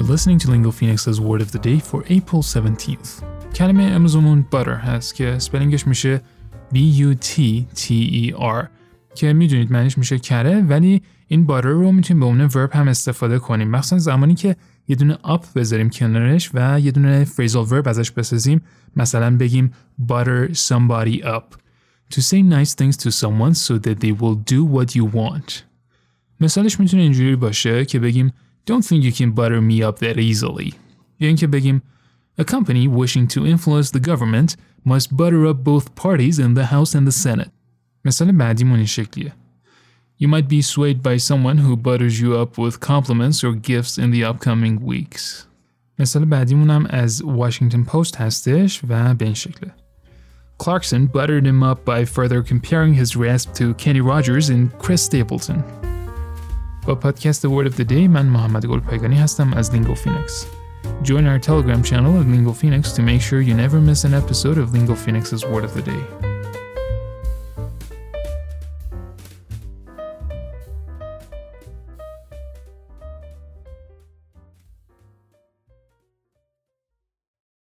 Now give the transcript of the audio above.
You're listening to Lingo Phoenix's Word of the Day for April 17th. کلمه امروزمون butter هست که سپلینگش میشه butter که میدونید معنیش میشه کره، ولی این butter رو میتونیم به عنوان verb هم استفاده کنیم، مخصوصا زمانی که یه دونه up بذاریم کنارش و یه دونه phrasal verb ازش بسازیم. مثلا بگیم butter somebody up. To say nice things to someone so that they will do what you want. مثالش میتونه اینجوری باشه که بگیم Don't think you can butter me up that easily. یا اینکه بگیم A company wishing to influence the government must butter up both parties in the House and the Senate. مثال بعدیمون این شکلیه. You might be swayed by someone who butters you up with compliments or gifts in the upcoming weeks. مثال بعدیمون هم از Washington Post هستش و به این شکله. Clarkson buttered him up by further comparing his rasp to Kenny Rogers and Chris Stapleton. با پادکست Word of the Day من محمد گلپایگانی هستم از Lingo Phoenix. Join our Telegram channel at Lingo Phoenix to make sure you never miss an episode of Lingo Phoenix's Word of the Day.